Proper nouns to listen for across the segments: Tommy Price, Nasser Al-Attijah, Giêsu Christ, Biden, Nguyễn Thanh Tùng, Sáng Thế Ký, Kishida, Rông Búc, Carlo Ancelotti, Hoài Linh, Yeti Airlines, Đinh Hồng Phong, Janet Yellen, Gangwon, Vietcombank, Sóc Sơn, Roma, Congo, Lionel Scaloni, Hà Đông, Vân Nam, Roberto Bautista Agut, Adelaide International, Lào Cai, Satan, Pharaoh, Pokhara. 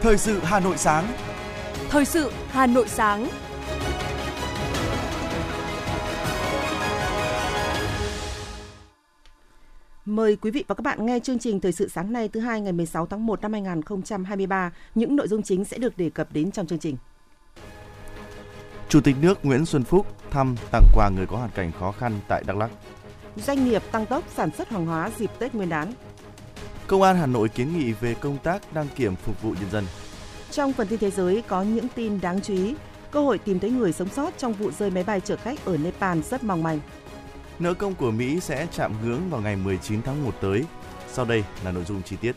Thời sự Hà Nội sáng. Thời sự Hà Nội sáng. Mời quý vị và các bạn nghe chương trình Thời sự sáng nay thứ hai ngày 16 tháng 1 năm 2023. Những nội dung chính sẽ được đề cập đến trong chương trình. Chủ tịch nước Nguyễn Xuân Phúc thăm tặng quà người có hoàn cảnh khó khăn tại Đắk Lắk. Doanh nghiệp tăng tốc sản xuất hàng hóa dịp Tết Nguyên đán. Công an Hà Nội kiến nghị về công tác đăng kiểm phục vụ nhân dân. Trong phần tin thế giới có những tin đáng chú ý. Cơ hội tìm thấy người sống sót trong vụ rơi máy bay chở khách ở Nepal rất mong manh. Nợ công của Mỹ sẽ chạm ngưỡng vào ngày 19 tháng 1 tới. Sau đây là nội dung chi tiết.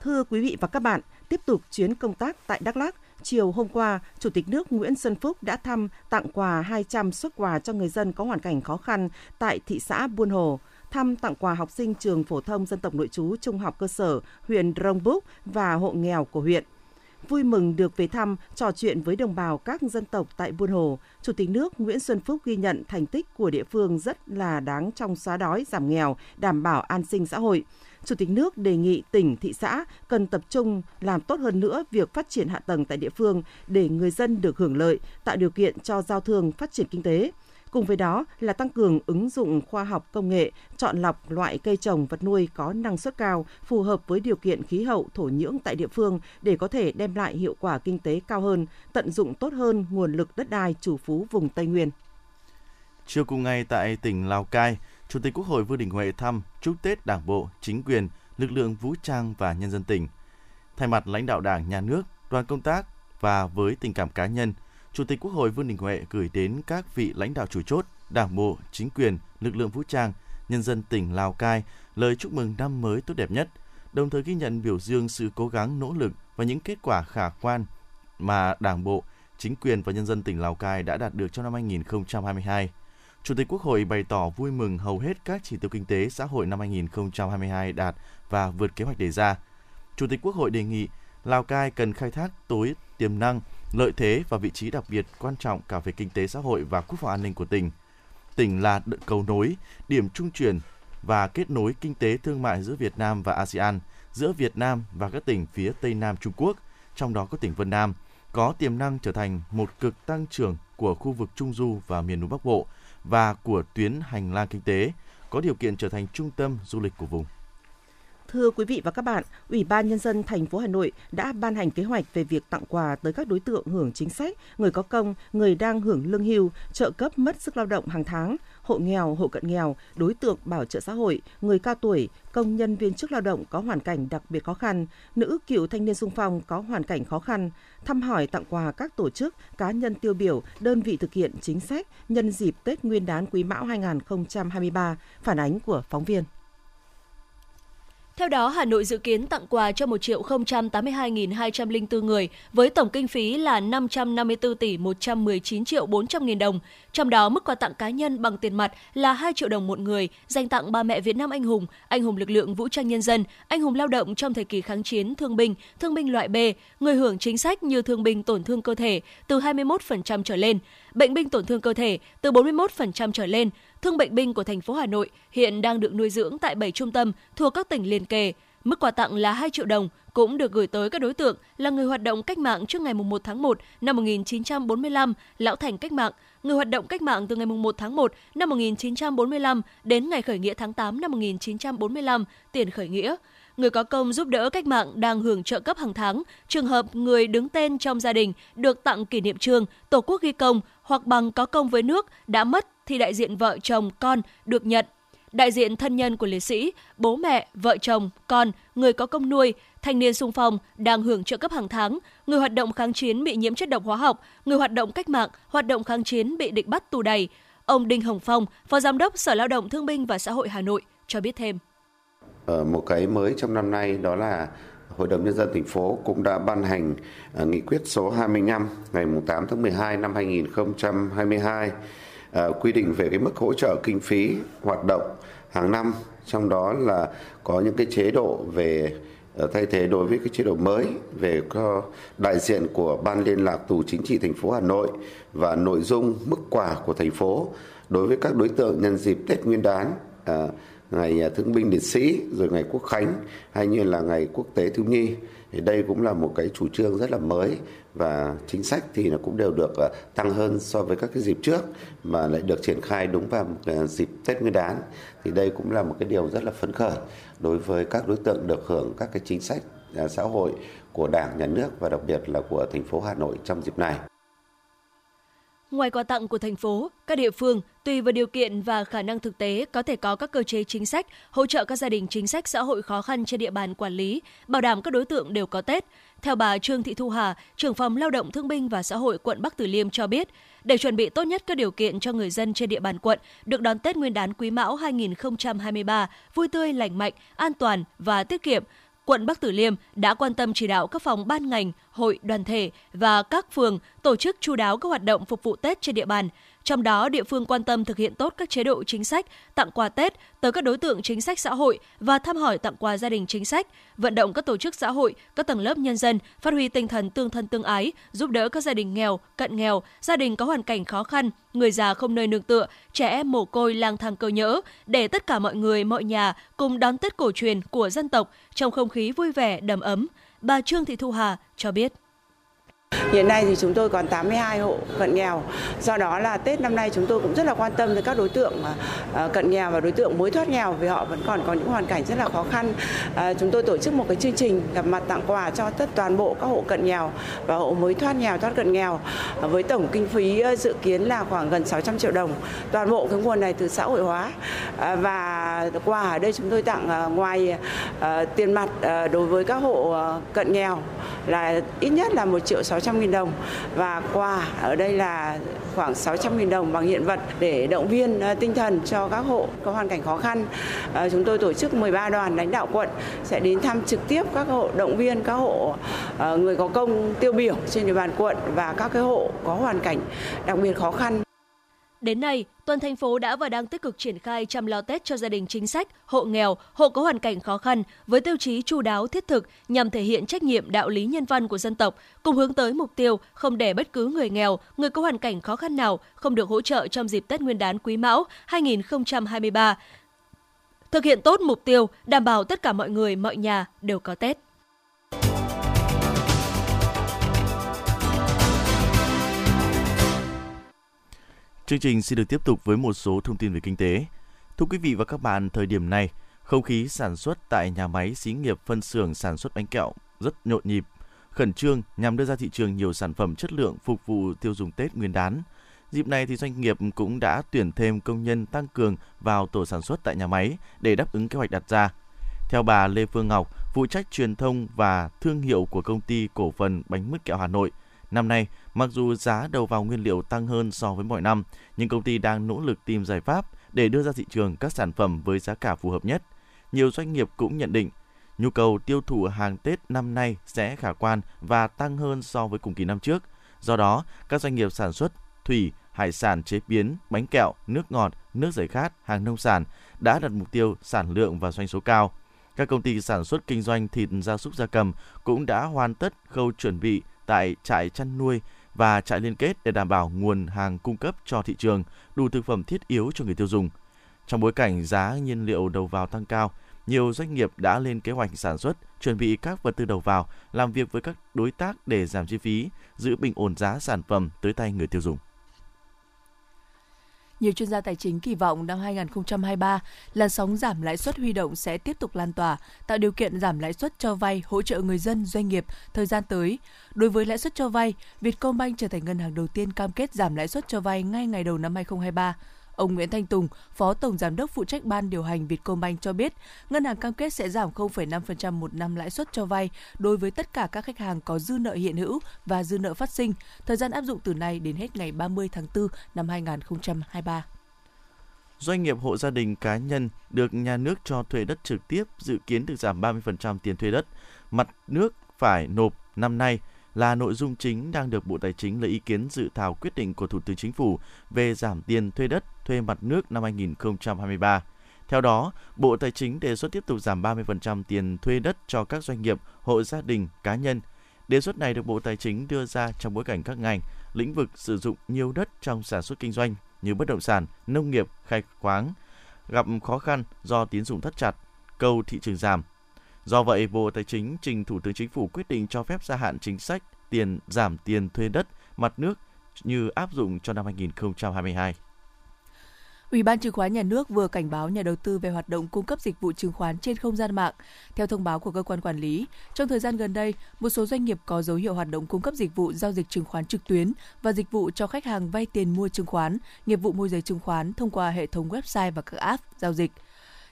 Thưa quý vị và các bạn, tiếp tục chuyến công tác tại Đắk Lắk. Chiều hôm qua, Chủ tịch nước Nguyễn Xuân Phúc đã thăm tặng quà 200 suất quà cho người dân có hoàn cảnh khó khăn tại thị xã Buôn Hồ, thăm tặng quà học sinh trường phổ thông dân tộc nội trú trung học cơ sở huyện Rông Búc và hộ nghèo của huyện. Vui mừng được về thăm, trò chuyện với đồng bào các dân tộc tại Buôn Hồ, Chủ tịch nước Nguyễn Xuân Phúc ghi nhận thành tích của địa phương rất là đáng trong xóa đói, giảm nghèo, đảm bảo an sinh xã hội. Chủ tịch nước đề nghị tỉnh, thị xã cần tập trung làm tốt hơn nữa việc phát triển hạ tầng tại địa phương để người dân được hưởng lợi, tạo điều kiện cho giao thương phát triển kinh tế. Cùng với đó là tăng cường ứng dụng khoa học công nghệ, chọn lọc loại cây trồng vật nuôi có năng suất cao, phù hợp với điều kiện khí hậu thổ nhưỡng tại địa phương để có thể đem lại hiệu quả kinh tế cao hơn, tận dụng tốt hơn nguồn lực đất đai chủ phú vùng Tây Nguyên. Chiều cùng ngày tại tỉnh Lào Cai, Chủ tịch Quốc hội Vương Đình Huệ thăm chúc Tết Đảng bộ, chính quyền, lực lượng vũ trang và nhân dân tỉnh. Thay mặt lãnh đạo Đảng, Nhà nước, đoàn công tác và với tình cảm cá nhân, Chủ tịch Quốc hội Vương Đình Huệ gửi đến các vị lãnh đạo chủ chốt, Đảng bộ, chính quyền, lực lượng vũ trang, nhân dân tỉnh Lào Cai lời chúc mừng năm mới tốt đẹp nhất, đồng thời ghi nhận biểu dương sự cố gắng, nỗ lực và những kết quả khả quan mà Đảng bộ, chính quyền và nhân dân tỉnh Lào Cai đã đạt được trong năm 2022. Chủ tịch Quốc hội bày tỏ vui mừng hầu hết các chỉ tiêu kinh tế xã hội năm 2022 đạt và vượt kế hoạch đề ra. Chủ tịch Quốc hội đề nghị Lào Cai cần khai thác tối tiềm năng, lợi thế và vị trí đặc biệt quan trọng cả về kinh tế xã hội và quốc phòng an ninh của tỉnh. Tỉnh là cầu nối, điểm trung chuyển và kết nối kinh tế thương mại giữa Việt Nam và ASEAN, giữa Việt Nam và các tỉnh phía Tây Nam Trung Quốc, trong đó có tỉnh Vân Nam, có tiềm năng trở thành một cực tăng trưởng của khu vực Trung Du và miền núi Bắc Bộ và của tuyến hành lang kinh tế, có điều kiện trở thành trung tâm du lịch của vùng. Thưa quý vị và các bạn, Ủy ban Nhân dân thành phố Hà Nội đã ban hành kế hoạch về việc tặng quà tới các đối tượng hưởng chính sách, người có công, người đang hưởng lương hưu, trợ cấp mất sức lao động hàng tháng, hộ nghèo, hộ cận nghèo, đối tượng bảo trợ xã hội, người cao tuổi, công nhân viên chức lao động có hoàn cảnh đặc biệt khó khăn, nữ cựu thanh niên xung phong có hoàn cảnh khó khăn, thăm hỏi tặng quà các tổ chức, cá nhân tiêu biểu, đơn vị thực hiện chính sách nhân dịp Tết Nguyên đán Quý Mão 2023, phản ánh của phóng viên. Theo đó, Hà Nội dự kiến tặng quà cho 1.082.204 người với tổng kinh phí là 554.119.400.000 đồng. Trong đó, mức quà tặng cá nhân bằng tiền mặt là 2 triệu đồng một người, dành tặng bà mẹ Việt Nam anh hùng lực lượng vũ trang nhân dân, anh hùng lao động trong thời kỳ kháng chiến, thương binh loại B, người hưởng chính sách như thương binh tổn thương cơ thể từ 21% trở lên, bệnh binh tổn thương cơ thể từ 41% trở lên. Thương bệnh binh của thành phố Hà Nội hiện đang được nuôi dưỡng tại 7 trung tâm thuộc các tỉnh liền kề. Mức quà tặng là 2 triệu đồng cũng được gửi tới các đối tượng là người hoạt động cách mạng trước ngày 1 tháng 1 năm 1945, lão thành cách mạng, người hoạt động cách mạng từ ngày 1 tháng 1 năm 1945 đến ngày khởi nghĩa tháng 8 năm 1945, tiền khởi nghĩa. Người có công giúp đỡ cách mạng đang hưởng trợ cấp hàng tháng, trường hợp người đứng tên trong gia đình được tặng kỷ niệm chương, tổ quốc ghi công hoặc bằng có công với nước đã mất thì đại diện vợ chồng con được nhận. Đại diện thân nhân của liệt sĩ, bố mẹ, vợ chồng, con, người có công nuôi, thanh niên xung phong đang hưởng trợ cấp hàng tháng, người hoạt động kháng chiến bị nhiễm chất độc hóa học, người hoạt động cách mạng, hoạt động kháng chiến bị địch bắt tù đày. Ông Đinh Hồng Phong, Phó Giám đốc Sở Lao động Thương binh và Xã hội Hà Nội cho biết thêm. Một cái mới trong năm nay đó là Hội đồng Nhân dân thành phố cũng đã ban hành nghị quyết số 25 ngày 8 tháng 12 năm 2022 quy định về cái mức hỗ trợ kinh phí hoạt động hàng năm, trong đó là có những cái chế độ về thay thế đối với cái chế độ mới về đại diện của Ban Liên lạc Tù Chính trị thành phố Hà Nội và nội dung mức quà của thành phố đối với các đối tượng nhân dịp Tết Nguyên đán ngày Thương binh Liệt sĩ, rồi ngày Quốc khánh hay như là ngày Quốc tế Thiếu nhi. Thì đây cũng là một cái chủ trương rất là mới và chính sách thì nó cũng đều được tăng hơn so với các cái dịp trước mà lại được triển khai đúng vào dịp Tết Nguyên đán. Thì đây cũng là một cái điều rất là phấn khởi đối với các đối tượng được hưởng các cái chính sách xã hội của Đảng, Nhà nước và đặc biệt là của thành phố Hà Nội trong dịp này. Ngoài quà tặng của thành phố, các địa phương tùy vào điều kiện và khả năng thực tế có thể có các cơ chế chính sách hỗ trợ các gia đình chính sách xã hội khó khăn trên địa bàn quản lý, bảo đảm các đối tượng đều có Tết. Theo bà Trương Thị Thu Hà, trưởng phòng Lao động Thương binh và Xã hội quận Bắc Từ Liêm cho biết, để chuẩn bị tốt nhất các điều kiện cho người dân trên địa bàn quận được đón Tết Nguyên đán Quý Mão 2023 vui tươi, lành mạnh, an toàn và tiết kiệm, quận Bắc Từ Liêm đã quan tâm chỉ đạo các phòng ban ngành, hội, đoàn thể và các phường tổ chức chu đáo các hoạt động phục vụ Tết trên địa bàn. Trong đó, địa phương quan tâm thực hiện tốt các chế độ chính sách, tặng quà Tết tới các đối tượng chính sách xã hội và thăm hỏi tặng quà gia đình chính sách, vận động các tổ chức xã hội, các tầng lớp nhân dân phát huy tinh thần tương thân tương ái, giúp đỡ các gia đình nghèo, cận nghèo, gia đình có hoàn cảnh khó khăn, người già không nơi nương tựa, trẻ em mồ côi lang thang cơ nhỡ, để tất cả mọi người, mọi nhà cùng đón Tết cổ truyền của dân tộc trong không khí vui vẻ, đầm ấm. Bà Trương Thị Thu Hà cho biết. Hiện nay thì chúng tôi còn 82 hộ cận nghèo, do đó là Tết năm nay chúng tôi cũng rất là quan tâm tới các đối tượng cận nghèo và đối tượng mới thoát nghèo vì họ vẫn còn có những hoàn cảnh rất là khó khăn. Chúng tôi tổ chức một cái chương trình gặp mặt tặng quà cho tất toàn bộ các hộ cận nghèo và hộ mới thoát nghèo, thoát cận nghèo với tổng kinh phí dự kiến là khoảng gần 600 triệu đồng. Toàn bộ cái nguồn này từ xã hội hóa và quà ở đây chúng tôi tặng ngoài tiền mặt đối với các hộ cận nghèo là ít nhất là 1.600.000 đồng và quà ở đây là khoảng 600.000 đồng bằng hiện vật để động viên tinh thần cho các hộ có hoàn cảnh khó khăn. Chúng tôi tổ chức 13 đoàn lãnh đạo quận sẽ đến thăm trực tiếp các hộ, động viên các hộ người có công tiêu biểu trên địa bàn quận và các cái hộ có hoàn cảnh đặc biệt khó khăn. Đến nay, toàn thành phố đã và đang tích cực triển khai chăm lo Tết cho gia đình chính sách, hộ nghèo, hộ có hoàn cảnh khó khăn với tiêu chí chu đáo, thiết thực nhằm thể hiện trách nhiệm, đạo lý nhân văn của dân tộc, cùng hướng tới mục tiêu không để bất cứ người nghèo, người có hoàn cảnh khó khăn nào không được hỗ trợ trong dịp Tết Nguyên đán Quý Mão 2023. Thực hiện tốt mục tiêu, đảm bảo tất cả mọi người, mọi nhà đều có Tết. Chương trình xin được tiếp tục với một số thông tin về kinh tế. Thưa quý vị và các bạn, thời điểm này, không khí sản xuất tại nhà máy xí nghiệp phân xưởng sản xuất bánh kẹo rất nhộn nhịp, khẩn trương nhằm đưa ra thị trường nhiều sản phẩm chất lượng phục vụ tiêu dùng Tết Nguyên đán. Dịp này thì doanh nghiệp cũng đã tuyển thêm công nhân tăng cường vào tổ sản xuất tại nhà máy để đáp ứng kế hoạch đặt ra. Theo bà Lê Phương Ngọc, phụ trách truyền thông và thương hiệu của Công ty Cổ phần Bánh Mứt Kẹo Hà Nội, năm nay, mặc dù giá đầu vào nguyên liệu tăng hơn so với mọi năm, nhưng công ty đang nỗ lực tìm giải pháp để đưa ra thị trường các sản phẩm với giá cả phù hợp nhất. Nhiều doanh nghiệp cũng nhận định, nhu cầu tiêu thụ hàng Tết năm nay sẽ khả quan và tăng hơn so với cùng kỳ năm trước. Do đó, các doanh nghiệp sản xuất thủy, hải sản chế biến, bánh kẹo, nước ngọt, nước giải khát, hàng nông sản đã đặt mục tiêu sản lượng và doanh số cao. Các công ty sản xuất kinh doanh thịt gia súc gia cầm cũng đã hoàn tất khâu chuẩn bị tại trại chăn nuôi và trại liên kết để đảm bảo nguồn hàng cung cấp cho thị trường, đủ thực phẩm thiết yếu cho người tiêu dùng. Trong bối cảnh giá nhiên liệu đầu vào tăng cao, nhiều doanh nghiệp đã lên kế hoạch sản xuất, chuẩn bị các vật tư đầu vào, làm việc với các đối tác để giảm chi phí, giữ bình ổn giá sản phẩm tới tay người tiêu dùng. Nhiều chuyên gia tài chính kỳ vọng năm 2023, làn sóng giảm lãi suất huy động sẽ tiếp tục lan tỏa, tạo điều kiện giảm lãi suất cho vay hỗ trợ người dân, doanh nghiệp thời gian tới. Đối với lãi suất cho vay, Vietcombank trở thành ngân hàng đầu tiên cam kết giảm lãi suất cho vay ngay ngày đầu năm 2023. Ông Nguyễn Thanh Tùng, Phó Tổng Giám đốc phụ trách Ban điều hành Vietcombank cho biết, ngân hàng cam kết sẽ giảm 0,5% một năm lãi suất cho vay đối với tất cả các khách hàng có dư nợ hiện hữu và dư nợ phát sinh. Thời gian áp dụng từ nay đến hết ngày 30 tháng 4 năm 2023. Doanh nghiệp hộ gia đình cá nhân được nhà nước cho thuê đất trực tiếp dự kiến được giảm 30% tiền thuê đất mặt nước phải nộp năm nay là nội dung chính đang được Bộ Tài chính lấy ý kiến dự thảo quyết định của Thủ tướng Chính phủ về giảm tiền thuê đất, thuê mặt nước năm 2023. Theo đó, Bộ Tài chính đề xuất tiếp tục giảm 30% tiền thuê đất cho các doanh nghiệp, hộ gia đình, cá nhân. Đề xuất này được Bộ Tài chính đưa ra trong bối cảnh các ngành, lĩnh vực sử dụng nhiều đất trong sản xuất kinh doanh như bất động sản, nông nghiệp, khai khoáng, gặp khó khăn do tín dụng thắt chặt, cầu thị trường giảm. Do vậy, Bộ Tài chính trình Thủ tướng Chính phủ quyết định cho phép gia hạn chính sách tiền giảm tiền thuê đất, mặt nước như áp dụng cho năm 2022. Ủy ban Chứng khoán Nhà nước vừa cảnh báo nhà đầu tư về hoạt động cung cấp dịch vụ chứng khoán trên không gian mạng. Theo thông báo của cơ quan quản lý, trong thời gian gần đây, một số doanh nghiệp có dấu hiệu hoạt động cung cấp dịch vụ giao dịch chứng khoán trực tuyến và dịch vụ cho khách hàng vay tiền mua chứng khoán, nghiệp vụ môi giới chứng khoán thông qua hệ thống website và các app giao dịch.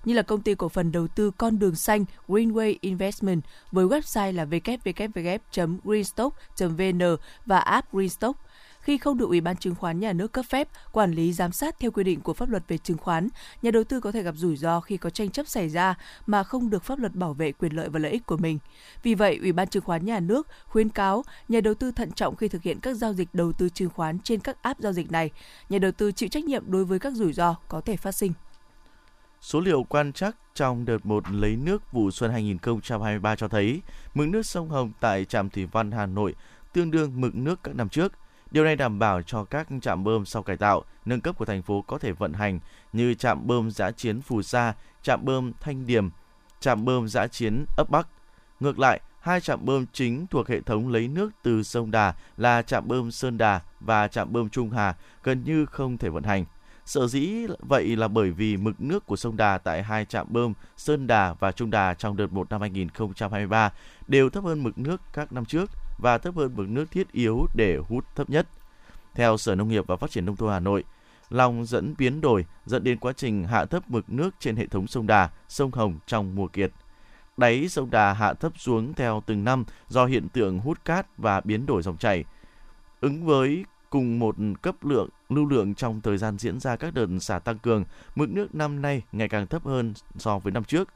Như là công ty cổ phần đầu tư Con đường xanh Greenway Investment với website là www.greenstock.vn và app Greenstock. Khi không được Ủy ban Chứng khoán Nhà nước cấp phép, quản lý giám sát theo quy định của pháp luật về chứng khoán, nhà đầu tư có thể gặp rủi ro khi có tranh chấp xảy ra mà không được pháp luật bảo vệ quyền lợi và lợi ích của mình. Vì vậy, Ủy ban Chứng khoán Nhà nước khuyến cáo nhà đầu tư thận trọng khi thực hiện các giao dịch đầu tư chứng khoán trên các app giao dịch này. Nhà đầu tư chịu trách nhiệm đối với các rủi ro có thể phát sinh. Số liệu quan trắc trong đợt 1 lấy nước vụ xuân 2023 cho thấy mực nước sông Hồng tại trạm Thủy Văn Hà Nội tương đương mực nước các năm trước. Điều này đảm bảo cho các trạm bơm sau cải tạo, nâng cấp của thành phố có thể vận hành như trạm bơm Dã Chiến Phù Sa, trạm bơm Thanh Điềm, trạm bơm Dã Chiến ấp Bắc. Ngược lại, hai trạm bơm chính thuộc hệ thống lấy nước từ sông Đà là trạm bơm Sơn Đà và trạm bơm Trung Hà gần như không thể vận hành. Sở dĩ vậy là bởi vì mực nước của sông Đà tại hai trạm bơm Sơn Đà và Trung Đà trong đợt 1 năm 2023 đều thấp hơn mực nước các năm trước và thấp hơn mực nước thiết yếu để hút thấp nhất. Theo Sở Nông nghiệp và Phát triển Nông thôn Hà Nội, lòng dẫn biến đổi dẫn đến quá trình hạ thấp mực nước trên hệ thống sông Đà, sông Hồng trong mùa kiệt. Đáy sông Đà hạ thấp xuống theo từng năm do hiện tượng hút cát và biến đổi dòng chảy. Ứng với cùng một cấp lượng lưu lượng trong thời gian diễn ra các đợt xả tăng cường, mực nước năm nay ngày càng thấp hơn so với năm trước.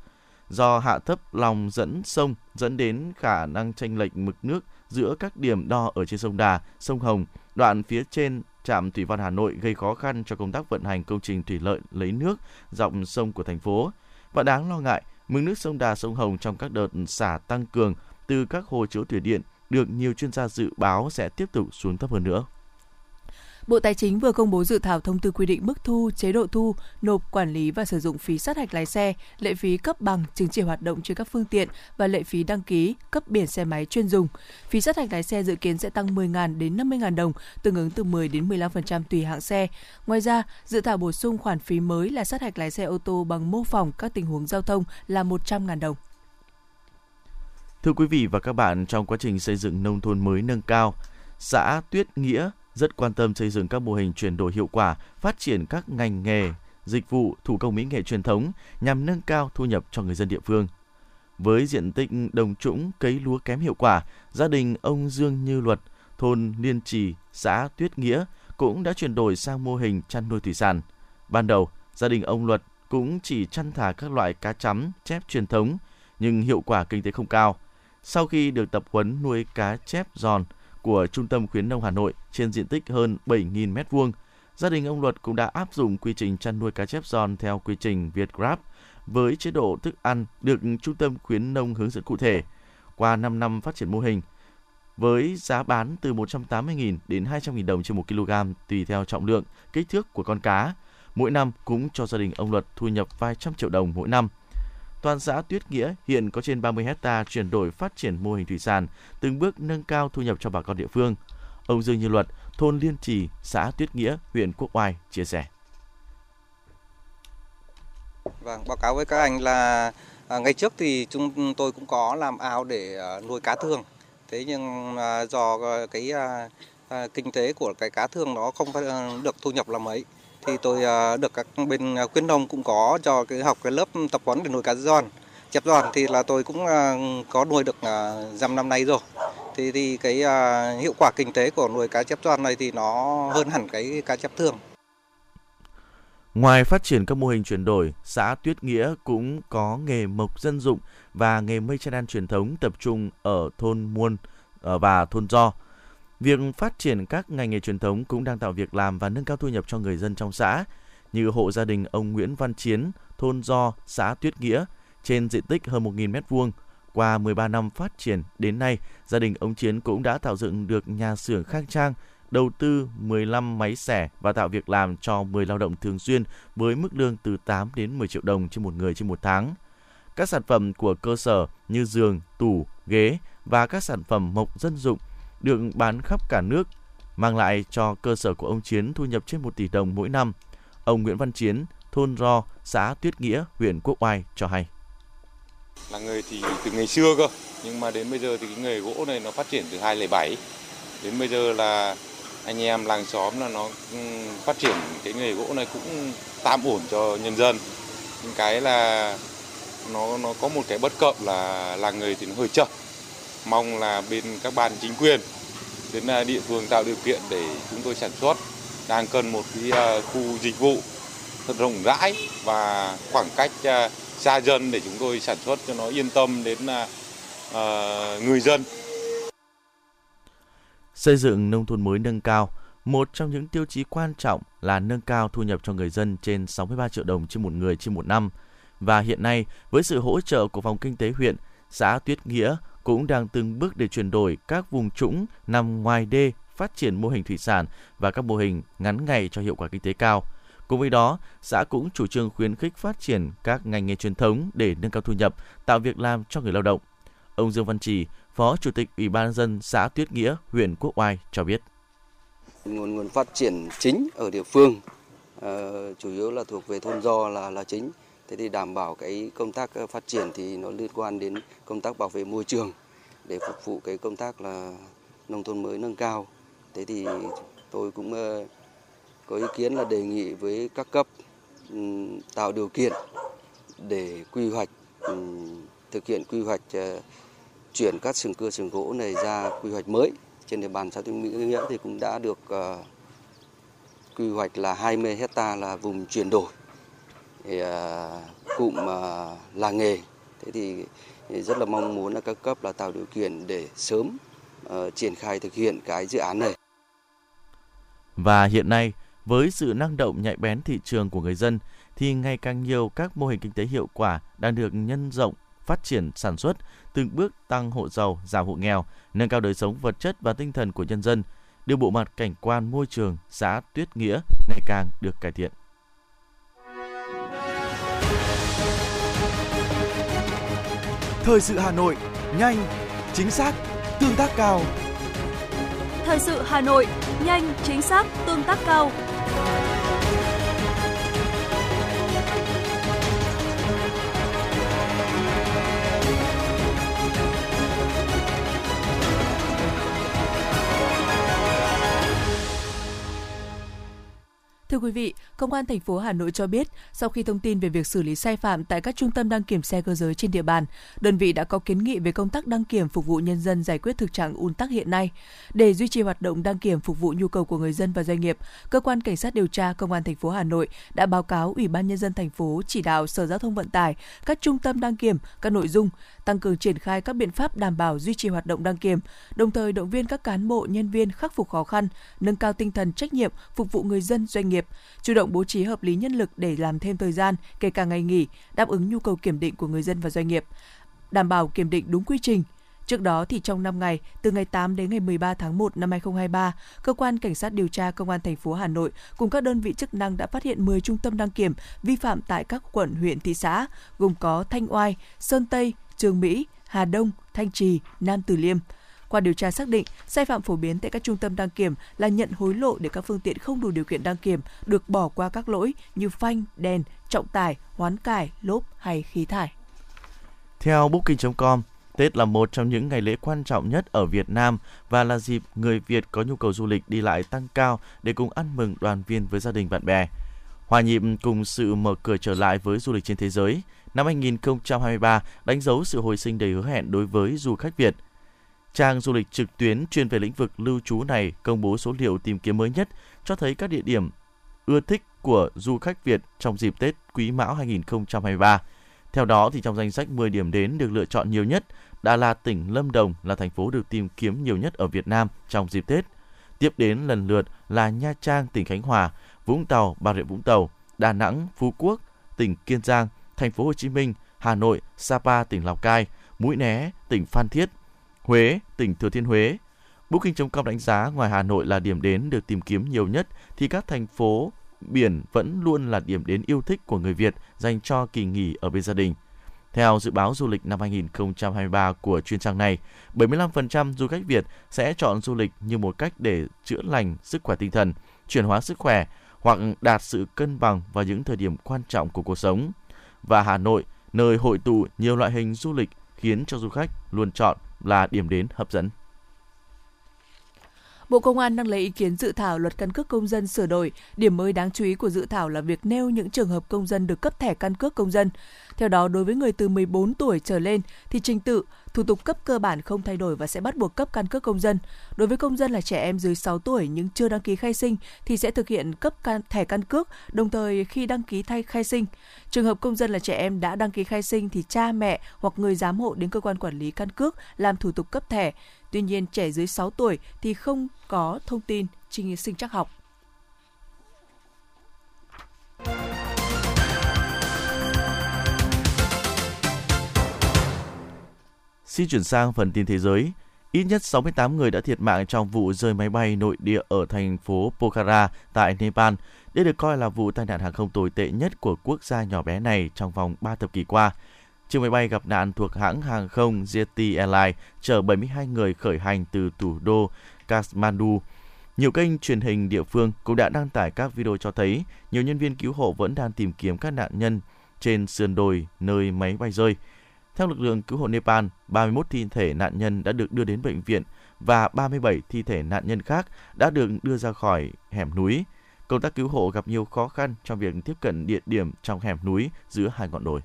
Do hạ thấp lòng dẫn sông dẫn đến khả năng chênh lệch mực nước giữa các điểm đo ở trên sông Đà, sông Hồng, đoạn phía trên trạm Thủy Văn Hà Nội gây khó khăn cho công tác vận hành công trình thủy lợi lấy nước dọc sông của thành phố. Và đáng lo ngại, mực nước sông Đà, sông Hồng trong các đợt xả tăng cường từ các hồ chứa thủy điện được nhiều chuyên gia dự báo sẽ tiếp tục xuống thấp hơn nữa. Bộ Tài chính vừa công bố dự thảo thông tư quy định mức thu, chế độ thu, nộp, quản lý và sử dụng phí sát hạch lái xe, lệ phí cấp bằng, chứng chỉ hoạt động trên các phương tiện và lệ phí đăng ký, cấp biển xe máy chuyên dùng. Phí sát hạch lái xe dự kiến sẽ tăng 10.000 đến 50.000 đồng, tương ứng từ 10 đến 15% tùy hạng xe. Ngoài ra, dự thảo bổ sung khoản phí mới là sát hạch lái xe ô tô bằng mô phỏng các tình huống giao thông là 100.000 đồng. Thưa quý vị và các bạn, trong quá trình xây dựng nông thôn mới nâng cao, xã Tuyết Nghĩa rất quan tâm xây dựng các mô hình chuyển đổi hiệu quả, phát triển các ngành nghề, dịch vụ, thủ công mỹ nghệ truyền thống nhằm nâng cao thu nhập cho người dân địa phương. Với diện tích đồng trũng cấy lúa kém hiệu quả, gia đình ông Dương Như Luật, thôn Liên Trì, xã Tuyết Nghĩa cũng đã chuyển đổi sang mô hình chăn nuôi thủy sản. Ban đầu, gia đình ông Luật cũng chỉ chăn thả các loại cá chấm, chép truyền thống, nhưng hiệu quả kinh tế không cao. Sau khi được tập huấn nuôi cá chép giòn của Trung tâm Khuyến nông Hà Nội trên diện tích hơn 7.000 m2, gia đình ông Luật cũng đã áp dụng quy trình chăn nuôi cá chép giòn theo quy trình Việt Gáp với chế độ thức ăn được Trung tâm Khuyến nông hướng dẫn cụ thể. Qua 5 năm phát triển mô hình, với giá bán từ 180.000 đến 200.000 đồng trên 1 kg tùy theo trọng lượng, kích thước của con cá, mỗi năm cũng cho gia đình ông Luật thu nhập vài trăm triệu đồng mỗi năm. Toàn xã Tuyết Nghĩa hiện có trên 30 hectare chuyển đổi phát triển mô hình thủy sản, từng bước nâng cao thu nhập cho bà con địa phương. Ông Dương Như Luật, thôn Liên Trì, xã Tuyết Nghĩa, huyện Quốc Oai chia sẻ. Vâng, báo cáo với các anh là ngày trước thì chúng tôi cũng có làm ao để nuôi cá thương. Thế nhưng do cái kinh tế của cái cá thương nó không được thu nhập là mấy, thì tôi được các bên khuyến nông cũng có cho học cái lớp tập huấn để nuôi cá giòn, chép giòn, thì là tôi cũng có nuôi được dăm năm nay rồi. Thì cái hiệu quả kinh tế của nuôi cá chép giòn này thì nó hơn hẳn cái cá chép thường. Ngoài phát triển các mô hình chuyển đổi, xã Tuyết Nghĩa cũng có nghề mộc dân dụng và nghề mây che đan truyền thống tập trung ở thôn Muôn và thôn Do. Việc phát triển các ngành nghề truyền thống cũng đang tạo việc làm và nâng cao thu nhập cho người dân trong xã, như hộ gia đình ông Nguyễn Văn Chiến, thôn Do, xã Tuyết Nghĩa, trên diện tích hơn 1.000 m2. Qua 13 năm phát triển đến nay, gia đình ông Chiến cũng đã tạo dựng được nhà xưởng khang trang, đầu tư 15 máy xẻ và tạo việc làm cho 10 lao động thường xuyên với mức lương từ 8 đến 10 triệu đồng trên một người trên một tháng. Các sản phẩm của cơ sở như giường, tủ, ghế và các sản phẩm mộc dân dụng được bán khắp cả nước, mang lại cho cơ sở của ông Chiến thu nhập trên 1 tỷ đồng mỗi năm. Ông Nguyễn Văn Chiến, thôn Ro, xã Tuyết Nghĩa, huyện Quốc Oai cho hay. Là người thì từ ngày xưa cơ, nhưng mà đến bây giờ thì cái nghề gỗ này nó phát triển từ 2007. Đến bây giờ là anh em làng xóm là nó phát triển cái nghề gỗ này cũng tạm ổn cho nhân dân. Nhưng cái là nó có một cái bất cập là làng nghề thì nó hơi chậm. Mong là bên các ban chính quyền đến địa phương tạo điều kiện để chúng tôi sản xuất. Đang cần một cái khu dịch vụ thật rộng rãi và khoảng cách xa dân để chúng tôi sản xuất cho nó yên tâm đến người dân. Xây dựng nông thôn mới nâng cao, một trong những tiêu chí quan trọng là nâng cao thu nhập cho người dân trên 63 triệu đồng trên một người trên một năm. Và hiện nay, với sự hỗ trợ của phòng kinh tế huyện, xã Tuyết Nghĩa cũng đang từng bước để chuyển đổi các vùng trũng nằm ngoài đê, phát triển mô hình thủy sản và các mô hình ngắn ngày cho hiệu quả kinh tế cao. Cùng với đó, xã cũng chủ trương khuyến khích phát triển các ngành nghề truyền thống để nâng cao thu nhập, tạo việc làm cho người lao động. Ông Dương Văn Trì, Phó Chủ tịch Ủy ban nhân dân xã Tuyết Nghĩa, huyện Quốc Oai cho biết. Nguồn phát triển chính ở địa phương chủ yếu là thuộc về thôn Do là chính. Thế thì đảm bảo cái công tác phát triển thì nó liên quan đến công tác bảo vệ môi trường để phục vụ cái công tác là nông thôn mới nâng cao. Thế thì tôi cũng có ý kiến là đề nghị với các cấp tạo điều kiện để quy hoạch, thực hiện quy hoạch chuyển các xưởng cưa xưởng gỗ này ra quy hoạch mới. Trên địa bàn xã Tuyết Nghĩa thì cũng đã được quy hoạch là 20 hecta là vùng chuyển đổi cụm làng nghề. Thế thì rất là mong muốn là các cấp là tạo điều kiện để sớm triển khai thực hiện cái dự án này. Và hiện nay, với sự năng động nhạy bén thị trường của người dân, thì ngày càng nhiều các mô hình kinh tế hiệu quả đang được nhân rộng, phát triển sản xuất, từng bước tăng hộ giàu, giảm hộ nghèo, nâng cao đời sống vật chất và tinh thần của nhân dân, đưa bộ mặt cảnh quan môi trường xã Tuyết Nghĩa ngày càng được cải thiện. Thời sự Hà Nội, nhanh, chính xác, tương tác cao. Thời sự Hà Nội, nhanh, chính xác, tương tác cao. Thưa quý vị, Công an thành phố Hà Nội cho biết, sau khi thông tin về việc xử lý sai phạm tại các trung tâm đăng kiểm xe cơ giới trên địa bàn, đơn vị đã có kiến nghị về công tác đăng kiểm phục vụ nhân dân giải quyết thực trạng ùn tắc hiện nay. Để duy trì hoạt động đăng kiểm phục vụ nhu cầu của người dân và doanh nghiệp, cơ quan cảnh sát điều tra Công an thành phố Hà Nội đã báo cáo Ủy ban nhân dân thành phố chỉ đạo Sở Giao thông Vận tải, các trung tâm đăng kiểm các nội dung tăng cường triển khai các biện pháp đảm bảo duy trì hoạt động đăng kiểm, đồng thời động viên các cán bộ, nhân viên khắc phục khó khăn, nâng cao tinh thần trách nhiệm phục vụ người dân, doanh nghiệp, chủ động bố trí hợp lý nhân lực để làm thêm thời gian, kể cả ngày nghỉ, đáp ứng nhu cầu kiểm định của người dân và doanh nghiệp, đảm bảo kiểm định đúng quy trình. Trước đó, thì trong 5 ngày, từ ngày 8 đến ngày 13 tháng 1 năm 2023, Cơ quan Cảnh sát điều tra Công an thành phố Hà Nội cùng các đơn vị chức năng đã phát hiện 10 trung tâm đăng kiểm vi phạm tại các quận, huyện, thị xã, gồm có Thanh Oai, Sơn Tây, Trường Mỹ, Hà Đông, Thanh Trì, Nam Từ Liêm. Qua điều tra xác định, sai phạm phổ biến tại các trung tâm đăng kiểm là nhận hối lộ để các phương tiện không đủ điều kiện đăng kiểm được bỏ qua các lỗi như phanh, đèn, trọng tải, hoán cải, lốp hay khí thải. Theo Booking.com, Tết là một trong những ngày lễ quan trọng nhất ở Việt Nam và là dịp người Việt có nhu cầu du lịch đi lại tăng cao để cùng ăn mừng đoàn viên với gia đình bạn bè. Hòa nhịp cùng sự mở cửa trở lại với du lịch trên thế giới, năm 2023 đánh dấu sự hồi sinh đầy hứa hẹn đối với du khách Việt. Trang du lịch trực tuyến chuyên về lĩnh vực lưu trú này công bố số liệu tìm kiếm mới nhất cho thấy các địa điểm ưa thích của du khách Việt trong dịp Tết Quý Mão 2023. Theo đó, thì trong danh sách 10 điểm đến được lựa chọn nhiều nhất, Đà Lạt, tỉnh Lâm Đồng là thành phố được tìm kiếm nhiều nhất ở Việt Nam trong dịp Tết. Tiếp đến lần lượt là Nha Trang, tỉnh Khánh Hòa, Vũng Tàu, Bà Rịa Vũng Tàu, Đà Nẵng, Phú Quốc, tỉnh Kiên Giang, thành phố Hồ Chí Minh, Hà Nội, Sapa, tỉnh Lào Cai, Mũi Né, tỉnh Phan Thiết, Huế, tỉnh Thừa Thiên Huế. Booking.com đánh giá ngoài Hà Nội là điểm đến được tìm kiếm nhiều nhất thì các thành phố biển vẫn luôn là điểm đến yêu thích của người Việt dành cho kỳ nghỉ ở bên gia đình. Theo dự báo du lịch năm 2023 của chuyên trang này, 75% du khách Việt sẽ chọn du lịch như một cách để chữa lành sức khỏe tinh thần, chuyển hóa sức khỏe hoặc đạt sự cân bằng vào những thời điểm quan trọng của cuộc sống. Và Hà Nội, nơi hội tụ nhiều loại hình du lịch khiến cho du khách luôn chọn là điểm đến hấp dẫn. Bộ Công an đang lấy ý kiến dự thảo luật căn cước công dân sửa đổi. Điểm mới đáng chú ý của dự thảo là việc nêu những trường hợp công dân được cấp thẻ căn cước công dân. Theo đó, đối với người từ 14 tuổi trở lên thì trình tự, thủ tục cấp cơ bản không thay đổi và sẽ bắt buộc cấp căn cước công dân. Đối với công dân là trẻ em dưới 6 tuổi nhưng chưa đăng ký khai sinh thì sẽ thực hiện cấp thẻ căn cước đồng thời khi đăng ký khai sinh. Trường hợp công dân là trẻ em đã đăng ký khai sinh thì cha mẹ hoặc người giám hộ đến cơ quan quản lý căn cước làm thủ tục cấp thẻ. Tuy nhiên, trẻ dưới 6 tuổi thì không có thông tin sinh trắc học. Xin chuyển sang phần tin thế giới. Ít nhất 68 người đã thiệt mạng trong vụ rơi máy bay nội địa ở thành phố Pokhara tại Nepal. Đây được coi là vụ tai nạn hàng không tồi tệ nhất của quốc gia nhỏ bé này trong vòng 3 thập kỷ qua. Chiếc máy bay gặp nạn thuộc hãng hàng không Yeti Airlines chở 72 người khởi hành từ thủ đô Kathmandu. Nhiều kênh truyền hình địa phương cũng đã đăng tải các video cho thấy nhiều nhân viên cứu hộ vẫn đang tìm kiếm các nạn nhân trên sườn đồi nơi máy bay rơi. Theo lực lượng cứu hộ Nepal, 31 thi thể nạn nhân đã được đưa đến bệnh viện và 37 thi thể nạn nhân khác đã được đưa ra khỏi hẻm núi. Công tác cứu hộ gặp nhiều khó khăn trong việc tiếp cận địa điểm trong hẻm núi giữa hai ngọn đồi.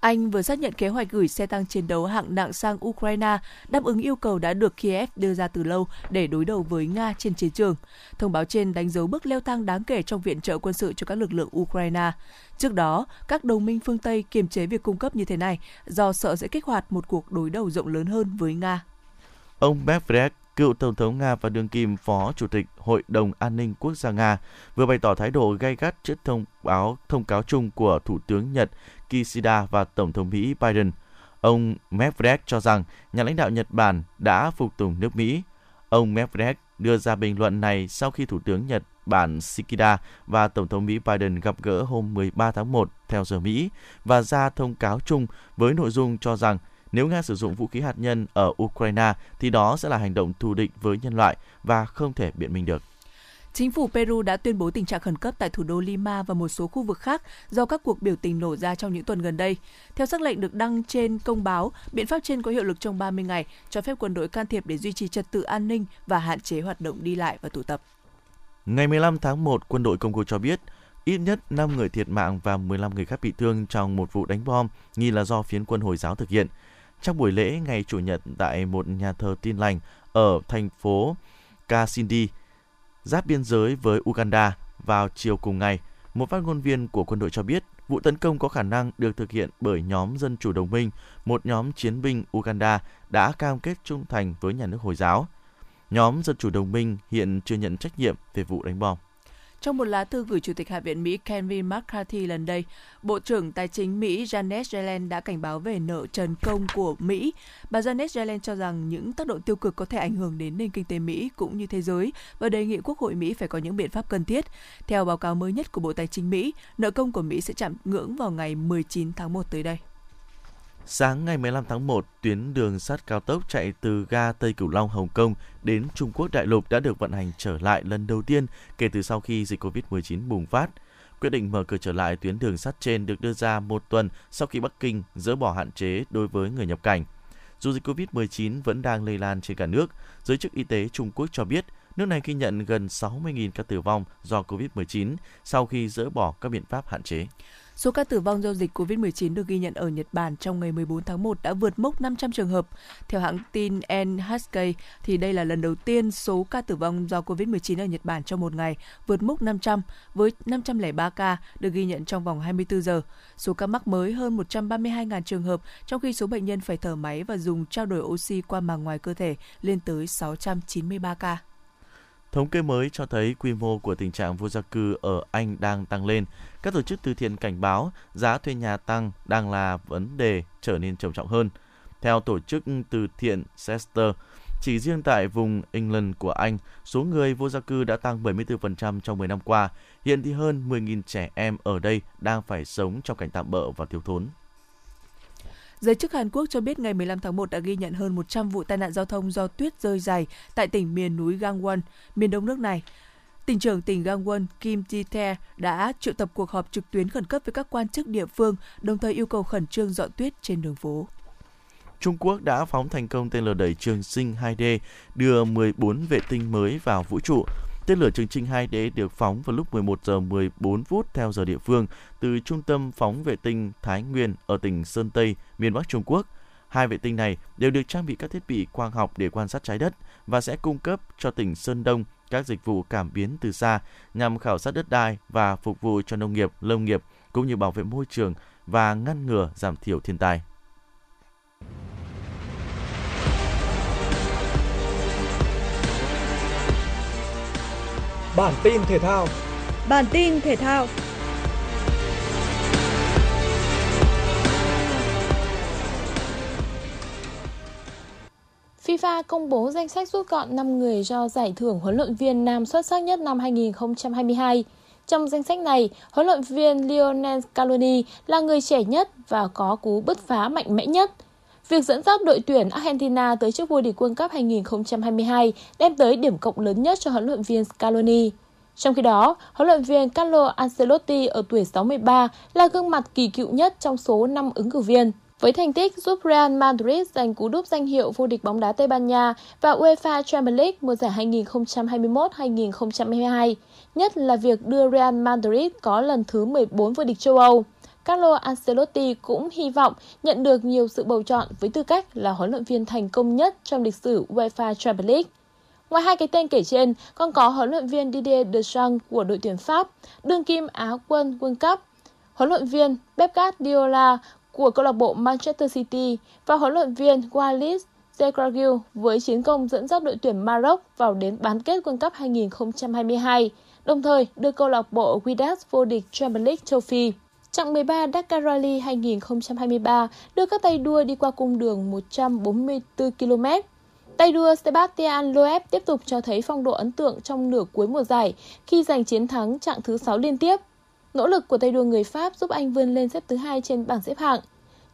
Anh vừa xác nhận kế hoạch gửi xe tăng chiến đấu hạng nặng sang Ukraine, đáp ứng yêu cầu đã được Kiev đưa ra từ lâu để đối đầu với Nga trên chiến trường. Thông báo trên đánh dấu bước leo thang đáng kể trong viện trợ quân sự cho các lực lượng Ukraine. Trước đó, các đồng minh phương Tây kiềm chế việc cung cấp như thế này do sợ sẽ kích hoạt một cuộc đối đầu rộng lớn hơn với Nga. Ông Medvedev, cựu Tổng thống Nga và đương kim Phó Chủ tịch Hội đồng An ninh Quốc gia Nga, vừa bày tỏ thái độ gay gắt trước thông cáo chung của Thủ tướng Nhật Kishida và Tổng thống Mỹ Biden. Ông Medvedev cho rằng nhà lãnh đạo Nhật Bản đã phục tùng nước Mỹ. Ông Medvedev đưa ra bình luận này sau khi Thủ tướng Nhật Bản Kishida và Tổng thống Mỹ Biden gặp gỡ hôm 13 tháng 1 theo giờ Mỹ và ra thông cáo chung với nội dung cho rằng nếu Nga sử dụng vũ khí hạt nhân ở Ukraine thì đó sẽ là hành động thù địch với nhân loại và không thể biện minh được. Chính phủ Peru đã tuyên bố tình trạng khẩn cấp tại thủ đô Lima và một số khu vực khác do các cuộc biểu tình nổ ra trong những tuần gần đây. Theo sắc lệnh được đăng trên công báo, biện pháp trên có hiệu lực trong 30 ngày, cho phép quân đội can thiệp để duy trì trật tự an ninh và hạn chế hoạt động đi lại và tụ tập. Ngày 15 tháng 1, quân đội Congo cho biết ít nhất 5 người thiệt mạng và 15 người khác bị thương trong một vụ đánh bom nghi là do phiến quân Hồi giáo thực hiện. Trong buổi lễ ngày Chủ nhật tại một nhà thờ Tin lành ở thành phố Kishida, giáp biên giới với Uganda, vào chiều cùng ngày, một phát ngôn viên của quân đội cho biết vụ tấn công có khả năng được thực hiện bởi nhóm Dân chủ Đồng minh, một nhóm chiến binh Uganda đã cam kết trung thành với nhà nước Hồi giáo. Nhóm Dân chủ Đồng minh hiện chưa nhận trách nhiệm về vụ đánh bom. Trong một lá thư gửi Chủ tịch Hạ viện Mỹ Kevin McCarthy lần đây, Bộ trưởng Tài chính Mỹ Janet Yellen đã cảnh báo về nợ trần công của Mỹ. Bà Janet Yellen cho rằng những tác động tiêu cực có thể ảnh hưởng đến nền kinh tế Mỹ cũng như thế giới và đề nghị Quốc hội Mỹ phải có những biện pháp cần thiết. Theo báo cáo mới nhất của Bộ Tài chính Mỹ, nợ công của Mỹ sẽ chạm ngưỡng vào ngày 19 tháng 1 tới đây. Sáng ngày 15 tháng 1, tuyến đường sắt cao tốc chạy từ ga Tây Cửu Long, Hồng Kông đến Trung Quốc đại lục đã được vận hành trở lại lần đầu tiên kể từ sau khi dịch COVID-19 bùng phát. Quyết định mở cửa trở lại tuyến đường sắt trên được đưa ra một tuần sau khi Bắc Kinh dỡ bỏ hạn chế đối với người nhập cảnh. Dù dịch COVID-19 vẫn đang lây lan trên cả nước, giới chức y tế Trung Quốc cho biết nước này ghi nhận gần 60.000 ca tử vong do COVID-19 sau khi dỡ bỏ các biện pháp hạn chế. Số ca tử vong do dịch COVID-19 được ghi nhận ở Nhật Bản trong ngày 14 tháng 1 đã vượt mốc 500 trường hợp. Theo hãng tin NHK, thì đây là lần đầu tiên số ca tử vong do COVID-19 ở Nhật Bản trong một ngày vượt mốc 500 với 503 ca được ghi nhận trong vòng 24 giờ. Số ca mắc mới hơn 132.000 trường hợp, trong khi số bệnh nhân phải thở máy và dùng trao đổi oxy qua màng ngoài cơ thể lên tới 693 ca. Thống kê mới cho thấy quy mô của tình trạng vô gia cư ở Anh đang tăng lên. Các tổ chức từ thiện cảnh báo giá thuê nhà tăng đang là vấn đề trở nên trầm trọng hơn. Theo tổ chức từ thiện Chester, Chỉ riêng tại vùng England của Anh, số người vô gia cư đã tăng 74% trong 10 năm qua. Hiện thì hơn 10.000 trẻ em ở đây đang phải sống trong cảnh tạm bợ và thiếu thốn. Giới chức Hàn Quốc cho biết ngày 15 tháng 1 đã ghi nhận hơn 100 vụ tai nạn giao thông do tuyết rơi dày tại tỉnh miền núi Gangwon, miền đông nước này. Tỉnh trưởng tỉnh Gangwon Kim Ji-tae đã triệu tập cuộc họp trực tuyến khẩn cấp với các quan chức địa phương, đồng thời yêu cầu khẩn trương dọn tuyết trên đường phố. Trung Quốc đã phóng thành công tên lửa đẩy Trường Chinh 2D, đưa 14 vệ tinh mới vào vũ trụ. Tên lửa Trường Chinh 2D được phóng vào lúc 11 giờ 14 phút theo giờ địa phương từ trung tâm phóng vệ tinh Thái Nguyên ở tỉnh Sơn Tây, miền Bắc Trung Quốc. Hai vệ tinh này đều được trang bị các thiết bị quang học để quan sát trái đất và sẽ cung cấp cho tỉnh Sơn Đông các dịch vụ cảm biến từ xa nhằm khảo sát đất đai và phục vụ cho nông nghiệp, lâm nghiệp cũng như bảo vệ môi trường và ngăn ngừa giảm thiểu thiên tai. Bản tin thể thao. FIFA công bố danh sách rút gọn 5 người do giải thưởng huấn luyện viên nam xuất sắc nhất năm 2022. Trong danh sách này, huấn luyện viên Lionel Scaloni là người trẻ nhất và có cú bứt phá mạnh mẽ nhất. Việc dẫn dắt đội tuyển Argentina tới chức vô địch World Cup 2022 đem tới điểm cộng lớn nhất cho huấn luyện viên Scaloni. Trong khi đó, huấn luyện viên Carlo Ancelotti ở tuổi 63 là gương mặt kỳ cựu nhất trong số 5 ứng cử viên. Với thành tích giúp Real Madrid giành cú đúp danh hiệu vô địch bóng đá Tây Ban Nha và UEFA Champions League mùa giải 2021-2022, nhất là việc đưa Real Madrid có lần thứ 14 vô địch châu Âu, Carlo Ancelotti cũng hy vọng nhận được nhiều sự bầu chọn với tư cách là huấn luyện viên thành công nhất trong lịch sử UEFA Champions League. Ngoài hai cái tên kể trên, còn có huấn luyện viên Didier Deschamps của đội tuyển Pháp, đương kim Á quân World Cup, huấn luyện viên Pep Guardiola của câu lạc bộ Manchester City và huấn luyện viên Walid Zegragil với chiến công dẫn dắt đội tuyển Maroc vào đến bán kết World Cup 2022, đồng thời đưa câu lạc bộ Wydad vô địch Champions League Trophy. Chặng 13 Dakar Rally 2023 đưa các tay đua đi qua cung đường 144 km. Tay đua Sebastian Loeb tiếp tục cho thấy phong độ ấn tượng trong nửa cuối mùa giải khi giành chiến thắng chặng thứ 6 liên tiếp. Nỗ lực của tay đua người Pháp giúp anh vươn lên xếp thứ 2 trên bảng xếp hạng.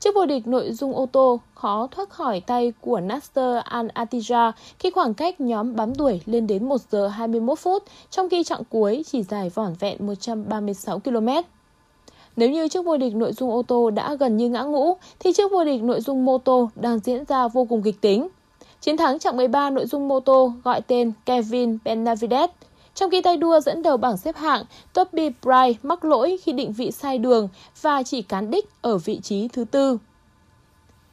Chức vô địch nội dung ô tô khó thoát khỏi tay của Nasser Al-Attijah khi khoảng cách nhóm bám đuổi lên đến 1 giờ 21 phút, trong khi chặng cuối chỉ dài vỏn vẹn 136 km. Nếu như chức vô địch nội dung ô tô đã gần như ngã ngũ, thì chức vô địch nội dung mô tô đang diễn ra vô cùng kịch tính. Chiến thắng chặng 13 nội dung mô tô gọi tên Kevin Benavides, trong khi tay đua dẫn đầu bảng xếp hạng Tommy Price mắc lỗi khi định vị sai đường và chỉ cán đích ở vị trí thứ 4.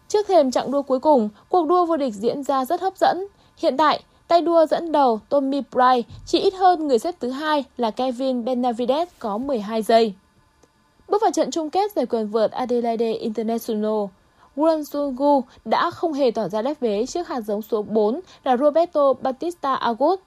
Trước thềm chặng đua cuối cùng, cuộc đua vô địch diễn ra rất hấp dẫn. Hiện tại, tay đua dẫn đầu Tommy Price chỉ ít hơn người xếp thứ 2 là Kevin Benavides có 12 giây. Bước vào trận chung kết giải quần vợt Adelaide International, Won Sung-woo đã không hề tỏ ra lép vế trước hạt giống số 4 là Roberto Bautista Agut.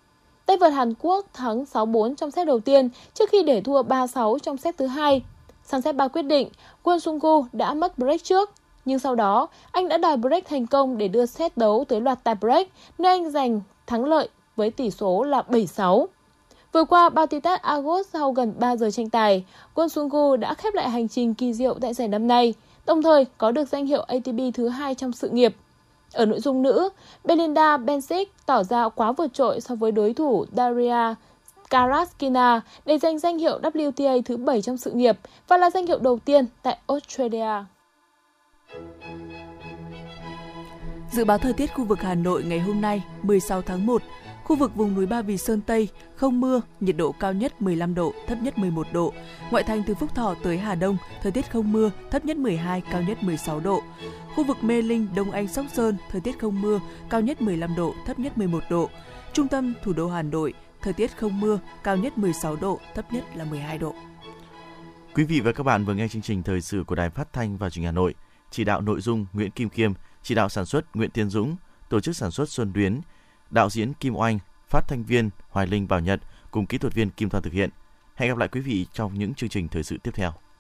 Tay vợt Hàn Quốc thắng 6-4 trong set đầu tiên trước khi để thua 3-6 trong set thứ 2. Sang set 3 quyết định, Won Sung-woo đã mất break trước, nhưng sau đó anh đã đòi break thành công để đưa set đấu tới loạt tie break, nơi anh giành thắng lợi với tỷ số là 7-6. Vừa qua, Bautista Agut sau gần 3 giờ tranh tài, Won Sung-woo đã khép lại hành trình kỳ diệu tại giải năm nay, đồng thời có được danh hiệu ATP thứ 2 trong sự nghiệp. Ở nội dung nữ, Belinda Bencic tỏ ra quá vượt trội so với đối thủ Daria Karatskina để giành danh hiệu WTA thứ 7 trong sự nghiệp và là danh hiệu đầu tiên tại Australia. Dự báo thời tiết khu vực Hà Nội ngày hôm nay, 16 tháng 1. Khu vực vùng núi Ba Vì Sơn Tây, không mưa, nhiệt độ cao nhất 15 độ, thấp nhất 11 độ. Ngoại thành từ Phúc Thọ tới Hà Đông, thời tiết không mưa, thấp nhất 12, cao nhất 16 độ. Khu vực Mê Linh, Đông Anh, Sóc Sơn, thời tiết không mưa, cao nhất 15 độ, thấp nhất 11 độ. Trung tâm thủ đô Hà Nội, thời tiết không mưa, cao nhất 16 độ, thấp nhất là 12 độ. Quý vị và các bạn vừa nghe chương trình thời sự của Đài Phát thanh và Truyền hình Hà Nội. Chỉ đạo nội dung Nguyễn Kim Khiêm, chỉ đạo sản xuất Nguyễn Tiến Dũng, tổ chức sản xuất Xuân Đuyến, đạo diễn Kim Oanh, phát thanh viên Hoài Linh Bảo Nhật cùng kỹ thuật viên Kim Thoa thực hiện. Hẹn gặp lại quý vị trong những chương trình thời sự tiếp theo.